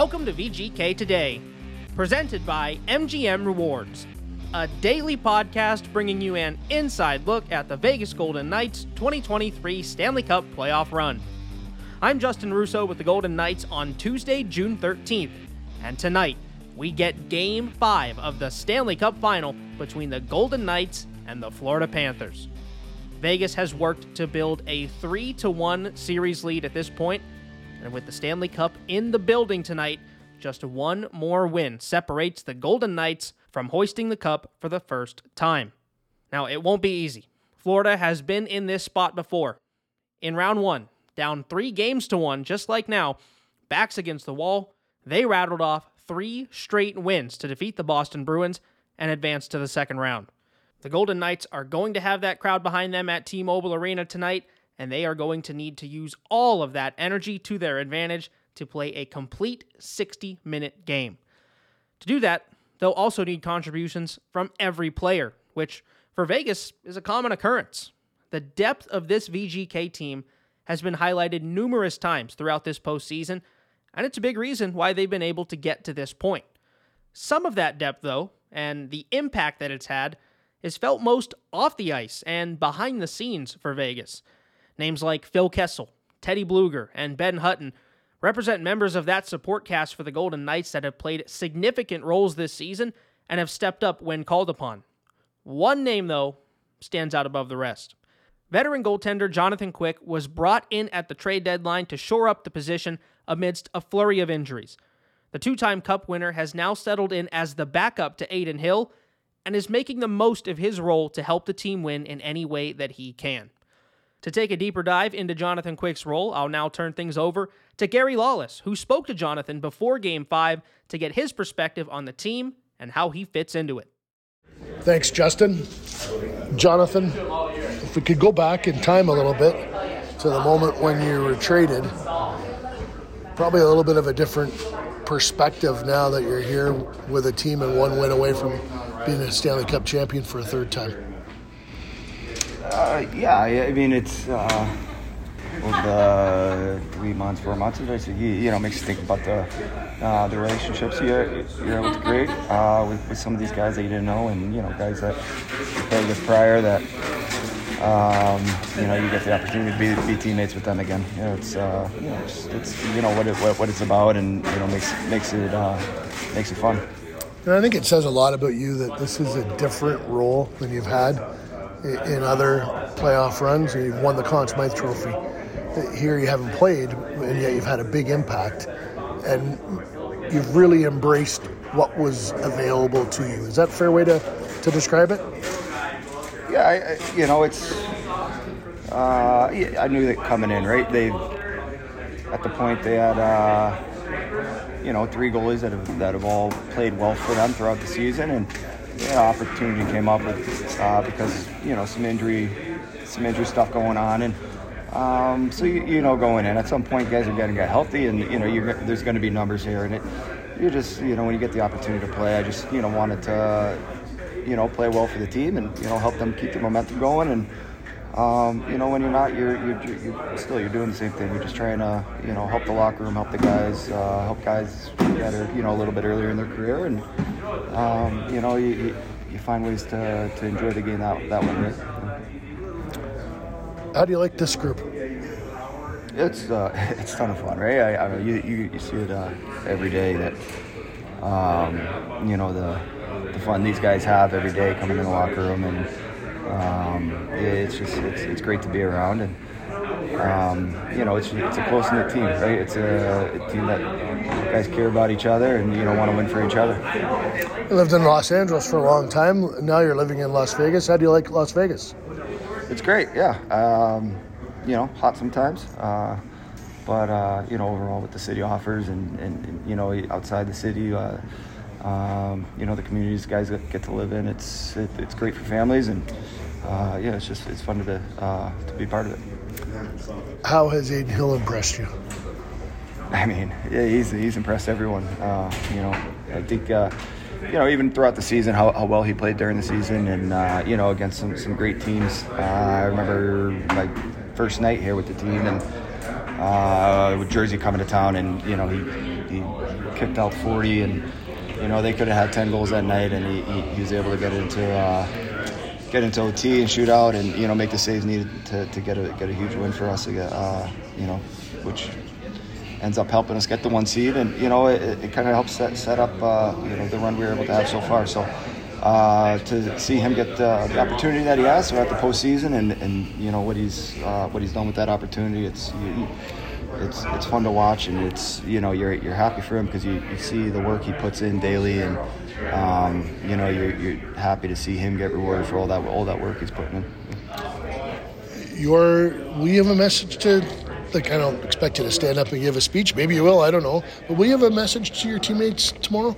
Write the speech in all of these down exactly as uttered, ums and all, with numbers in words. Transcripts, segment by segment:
Welcome to V G K Today, presented by M G M Rewards, a daily podcast bringing you an inside look at the Vegas Golden Knights twenty twenty-three Stanley Cup playoff run. I'm Justin Russo with the Golden Knights on Tuesday, June thirteenth, and tonight we get Game five of the Stanley Cup Final between the Golden Knights and the Florida Panthers. Vegas has worked to build a three to one series lead at this point, and with the Stanley Cup in the building tonight, just one more win separates the Golden Knights from hoisting the cup for the first time. Now, it won't be easy. Florida has been in this spot before. In round one, down three games to one, just like now, backs against the wall, they rattled off three straight wins to defeat the Boston Bruins and advance to the second round. The Golden Knights are going to have that crowd behind them at T-Mobile Arena tonight, and they are going to need to use all of that energy to their advantage to play a complete sixty-minute game. To do that, they'll also need contributions from every player, which for Vegas is a common occurrence. The depth of this V G K team has been highlighted numerous times throughout this postseason, and it's a big reason why they've been able to get to this point. Some of that depth, though, and the impact that it's had, is felt most off the ice and behind the scenes for Vegas. Names like Phil Kessel, Teddy Blueger, and Ben Hutton represent members of that support cast for the Golden Knights that have played significant roles this season and have stepped up when called upon. One name, though, stands out above the rest. Veteran goaltender Jonathan Quick was brought in at the trade deadline to shore up the position amidst a flurry of injuries. The two-time Cup winner has now settled in as the backup to Adin Hill and is making the most of his role to help the team win in any way that he can. To take a deeper dive into Jonathan Quick's role, I'll now turn things over to Gary Lawless, who spoke to Jonathan before Game five to get his perspective on the team and how he fits into it. Thanks, Justin. Jonathan, if we could go back in time a little bit to the moment when you were traded, probably a little bit of a different perspective now that you're here with a team and one win away from being a Stanley Cup champion for a third time. Uh, yeah, I mean, it's uh, the three months, four months of it, you, you know, makes you think about the uh, the relationships you're, you're able to create uh, with, with some of these guys that you didn't know, and, you know, guys that you played with prior that, um, you know, you get the opportunity to be, be teammates with them again. You know, it's, uh, you know, it's, it's, you know, what, it, what what it's about, and, you know, makes makes it uh, makes it fun. And I think it says a lot about you that this is a different role than you've had in other playoff runs, and you've won the Conn Smythe Trophy. Here you haven't played, and yet you've had a big impact, and you've really embraced what was available to you. Is that a fair way to, to describe it? Yeah, I, you know, it's... Uh, I knew that coming in, right? They, at the point, they had, uh, you know, three goalies that have, that have all played well for them throughout the season, and yeah, opportunity came up with, uh, because, you know, some injury, some injury stuff going on, and um, so you, you know, going in at some point, guys are going to get healthy, and you know, you're, there's going to be numbers here, and it, you just, you know, when you get the opportunity to play, I just, you know, wanted to, you know, play well for the team, and you know, help them keep the momentum going, and um, you know, when you're not, you're, you're, you're still, you're doing the same thing. You're just trying to, you know, help the locker room, help the guys, uh, help guys that are, you know, a little bit earlier in their career, and. Um, you know, you, you find ways to, to enjoy the game that that way, right? How do you like this group? It's uh, it's a ton of fun, right? I, I don't know, you, you you see it uh, every day that um, you know the the fun these guys have every day coming in the locker room, and um, it's just it's it's great to be around, and um, you know it's it's a close knit team, right? It's a, a team that. Guys care about each other, and you know, want to win for each other. You lived in Los Angeles for a long time. Now you're living in Las Vegas. How do you like Las Vegas? It's great, yeah. Um, you know, hot sometimes, uh, but uh, you know, overall, what the city offers, and, and, and you know, outside the city, uh, um, you know, the communities guys get to live in. It's it, it's great for families, and uh, yeah, it's just it's fun to be, uh, to be part of it. How has Adin Hill impressed you? I mean, yeah, he's he's impressed everyone. Uh, you know, I think uh, you know even throughout the season how, how well he played during the season, and uh, you know against some, some great teams. Uh, I remember my first night here with the team, and uh, with Jersey coming to town, and you know he he kicked out forty, and you know they could have had ten goals that night, and he, he, he was able to get into uh, get into O T and shoot out, and you know make the saves needed to, to get a get a huge win for us. Uh, you know, which ends up helping us get the one seed, and you know it, it kind of helps set set up uh, you know the run we were able to have so far. So. Uh, to see him get uh, the opportunity that he has throughout the postseason, and, and you know what he's uh, what he's done with that opportunity, it's you, it's it's fun to watch, and it's you know you're you're happy for him because you, you see the work he puts in daily, and um, you know you're you're happy to see him get rewarded for all that all that work he's putting in. Your will you have a message to like I don't expect you to stand up and give a speech. Maybe you will. I don't know. But will you have a message to your teammates tomorrow?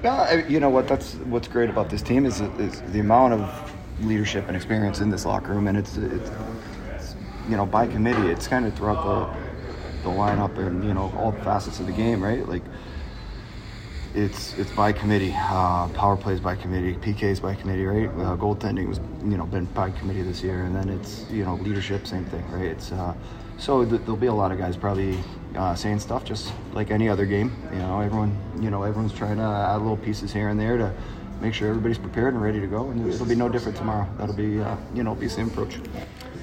Yeah, you know what? That's what's great about this team is, is the amount of leadership and experience in this locker room, and it's, it's, it's you know by committee. It's kind of throughout the the lineup and you know all the facets of the game, right? Like it's it's by committee, uh, power plays by committee, P Ks by committee, right? Uh, goaltending was you know been by committee this year, and then it's you know leadership, same thing, right? It's uh, so th- there'll be a lot of guys probably. Uh, saying stuff just like any other game, you know. Everyone, you know, everyone's trying to add little pieces here and there to make sure everybody's prepared and ready to go. And it'll be no different tomorrow. That'll be, uh, you know, be the same approach.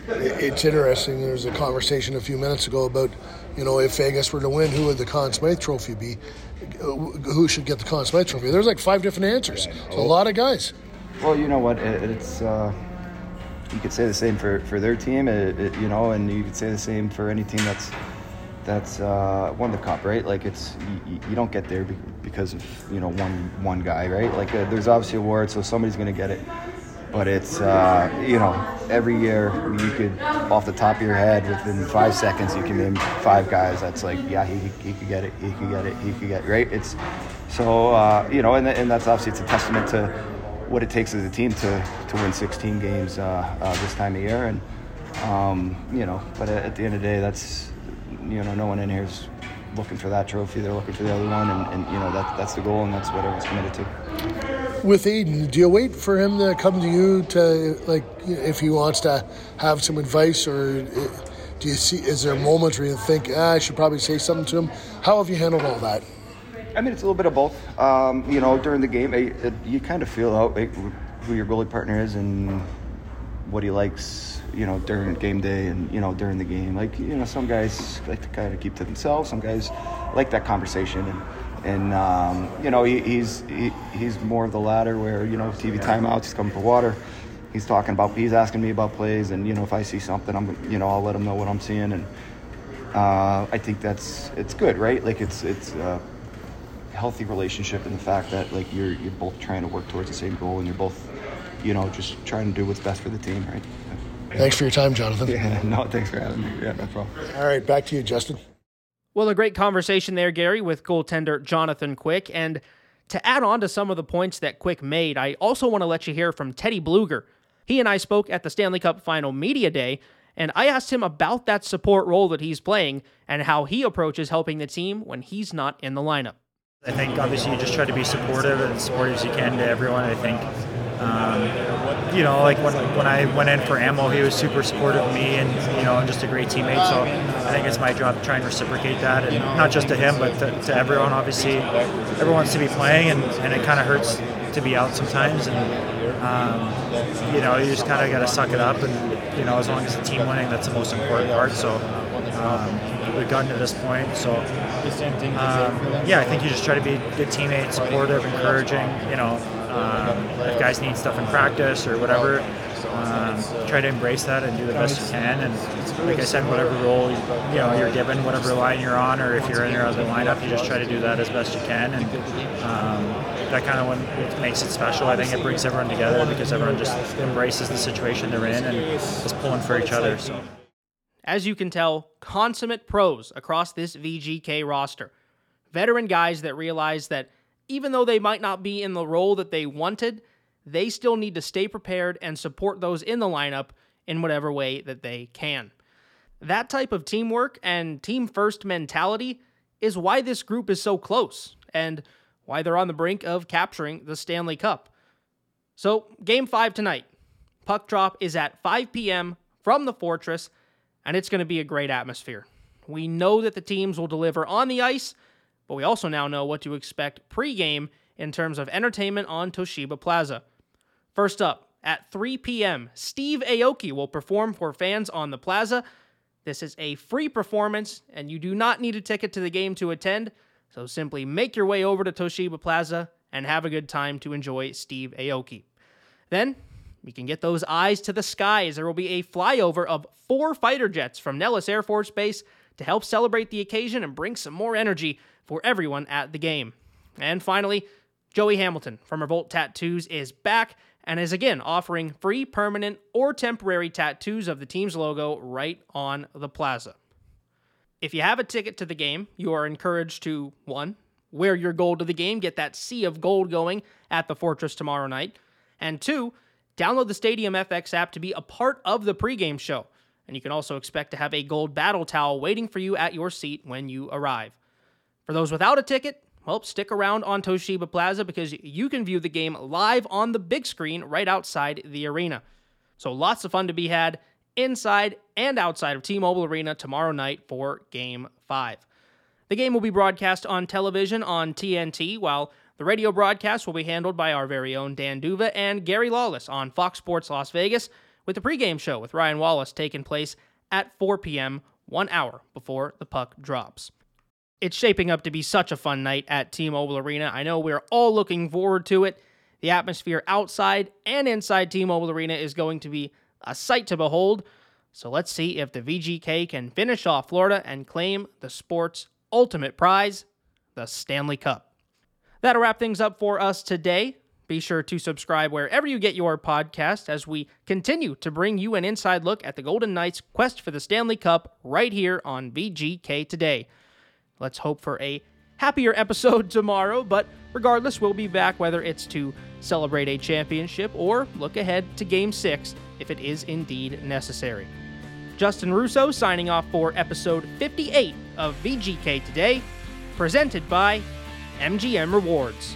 It's interesting. There was a conversation a few minutes ago about, you know, if Vegas were to win, who would the Conn Smythe Trophy be? Who should get the Conn Smythe Trophy? There's like five different answers. So a lot of guys. Well, you know what? It, it's. Uh, you could say the same for for their team. It, it, you know, and you could say the same for any team that's. That's uh, won the cup, right? Like it's you, you don't get there because of you know one one guy, right? Like uh, there's obviously awards, so somebody's gonna get it. But it's uh, you know every year you could off the top of your head within five seconds you can name five guys. That's like yeah he he could get it, he could get it, he could get it, right? It's so uh, you know and and that's obviously it's a testament to what it takes as a team to to win sixteen games uh, uh, this time of year, and um, you know but at the end of the day that's. You know, no one in here is looking for that trophy. They're looking for the other one, and, and you know that that's the goal, and that's what everyone's committed to. With Adin, do you wait for him to come to you to like if he wants to have some advice, or do you see? Is there moments where you think ah, I should probably say something to him? How have you handled all that? I mean, it's a little bit of both. Um, you know, during the game, it, it, you kind of feel out like, who your goalie partner is and what he likes. You know, during game day and, you know, during the game. Like, you know, some guys like to kind of keep to themselves. Some guys like that conversation. And, and um, you know, he, he's he, he's more of the latter where, you know, T V timeouts, he's coming for water. He's talking about, he's asking me about plays. And, you know, if I see something, I'm, you know, I'll let him know what I'm seeing. And uh, I think that's, it's good, right? Like, it's, it's a healthy relationship in the fact that, like, you're, you're both trying to work towards the same goal and you're both, you know, just trying to do what's best for the team, right? Thanks for your time, Jonathan. Yeah, no, thanks for having me. Yeah, no problem. All right, back to you, Justin. Well, a great conversation there, Gary, with goaltender Jonathan Quick. And to add on to some of the points that Quick made, I also want to let you hear from Teddy Blueger. He and I spoke at the Stanley Cup Final Media Day, and I asked him about that support role that he's playing and how he approaches helping the team when he's not in the lineup. I think, obviously, you just try to be supportive and supportive as you can to everyone, I think. Um, you know, like when when I went in for ammo, he was super supportive of me, and you know, I'm just a great teammate. So I think it's my job to try and reciprocate that, and not just to him, but to, to everyone. Obviously, everyone wants to be playing, and, and it kind of hurts to be out sometimes. And um, you know, you just kind of got to suck it up, and you know, as long as the team winning, that's the most important part. So um, we've gotten to this point. So um, yeah, I think you just try to be a good teammate, supportive, encouraging. You know. Um, if guys need stuff in practice or whatever, um, try to embrace that and do the best you can. And like I said, whatever role you, you know you're given, whatever line you're on, or if you're in your other lineup, you just try to do that as best you can. And um, that kind of makes it special. I think it brings everyone together because everyone just embraces the situation they're in and is pulling for each other. So, as you can tell, consummate pros across this V G K roster, veteran guys that realize that. Even though they might not be in the role that they wanted, they still need to stay prepared and support those in the lineup in whatever way that they can. That type of teamwork and team-first mentality is why this group is so close and why they're on the brink of capturing the Stanley Cup. So, Game five tonight. Puck drop is at five p.m. from the Fortress, and it's going to be a great atmosphere. We know that the teams will deliver on the ice, but we also now know what to expect pregame in terms of entertainment on Toshiba Plaza. First up, at three p.m., Steve Aoki will perform for fans on the plaza. This is a free performance, and you do not need a ticket to the game to attend, so simply make your way over to Toshiba Plaza and have a good time to enjoy Steve Aoki. Then, you can get those eyes to the skies. There will be a flyover of four fighter jets from Nellis Air Force Base to help celebrate the occasion and bring some more energy for everyone at the game. And finally, Joey Hamilton from Revolt Tattoos is back and is again offering free permanent or temporary tattoos of the team's logo right on the plaza. If you have a ticket to the game, you are encouraged to, one, wear your gold to the game, get that sea of gold going at the Fortress tomorrow night, and two, download the Stadium F X app to be a part of the pregame show, and you can also expect to have a gold battle towel waiting for you at your seat when you arrive. For those without a ticket, well, stick around on Toshiba Plaza because you can view the game live on the big screen right outside the arena. So lots of fun to be had inside and outside of T-Mobile Arena tomorrow night for Game five. The game will be broadcast on television on T N T, while the radio broadcast will be handled by our very own Dan Duva and Gary Lawless on Fox Sports Las Vegas, with the pregame show with Ryan Wallace taking place at four p.m., one hour before the puck drops. It's shaping up to be such a fun night at T-Mobile Arena. I know we're all looking forward to it. The atmosphere outside and inside T-Mobile Arena is going to be a sight to behold. So let's see if the V G K can finish off Florida and claim the sport's ultimate prize, the Stanley Cup. That'll wrap things up for us today. Be sure to subscribe wherever you get your podcast as we continue to bring you an inside look at the Golden Knights' quest for the Stanley Cup right here on V G K Today. Let's hope for a happier episode tomorrow, but regardless, we'll be back whether it's to celebrate a championship or look ahead to Game six if it is indeed necessary. Justin Russo signing off for Episode fifty-eight of V G K Today, presented by M G M Rewards.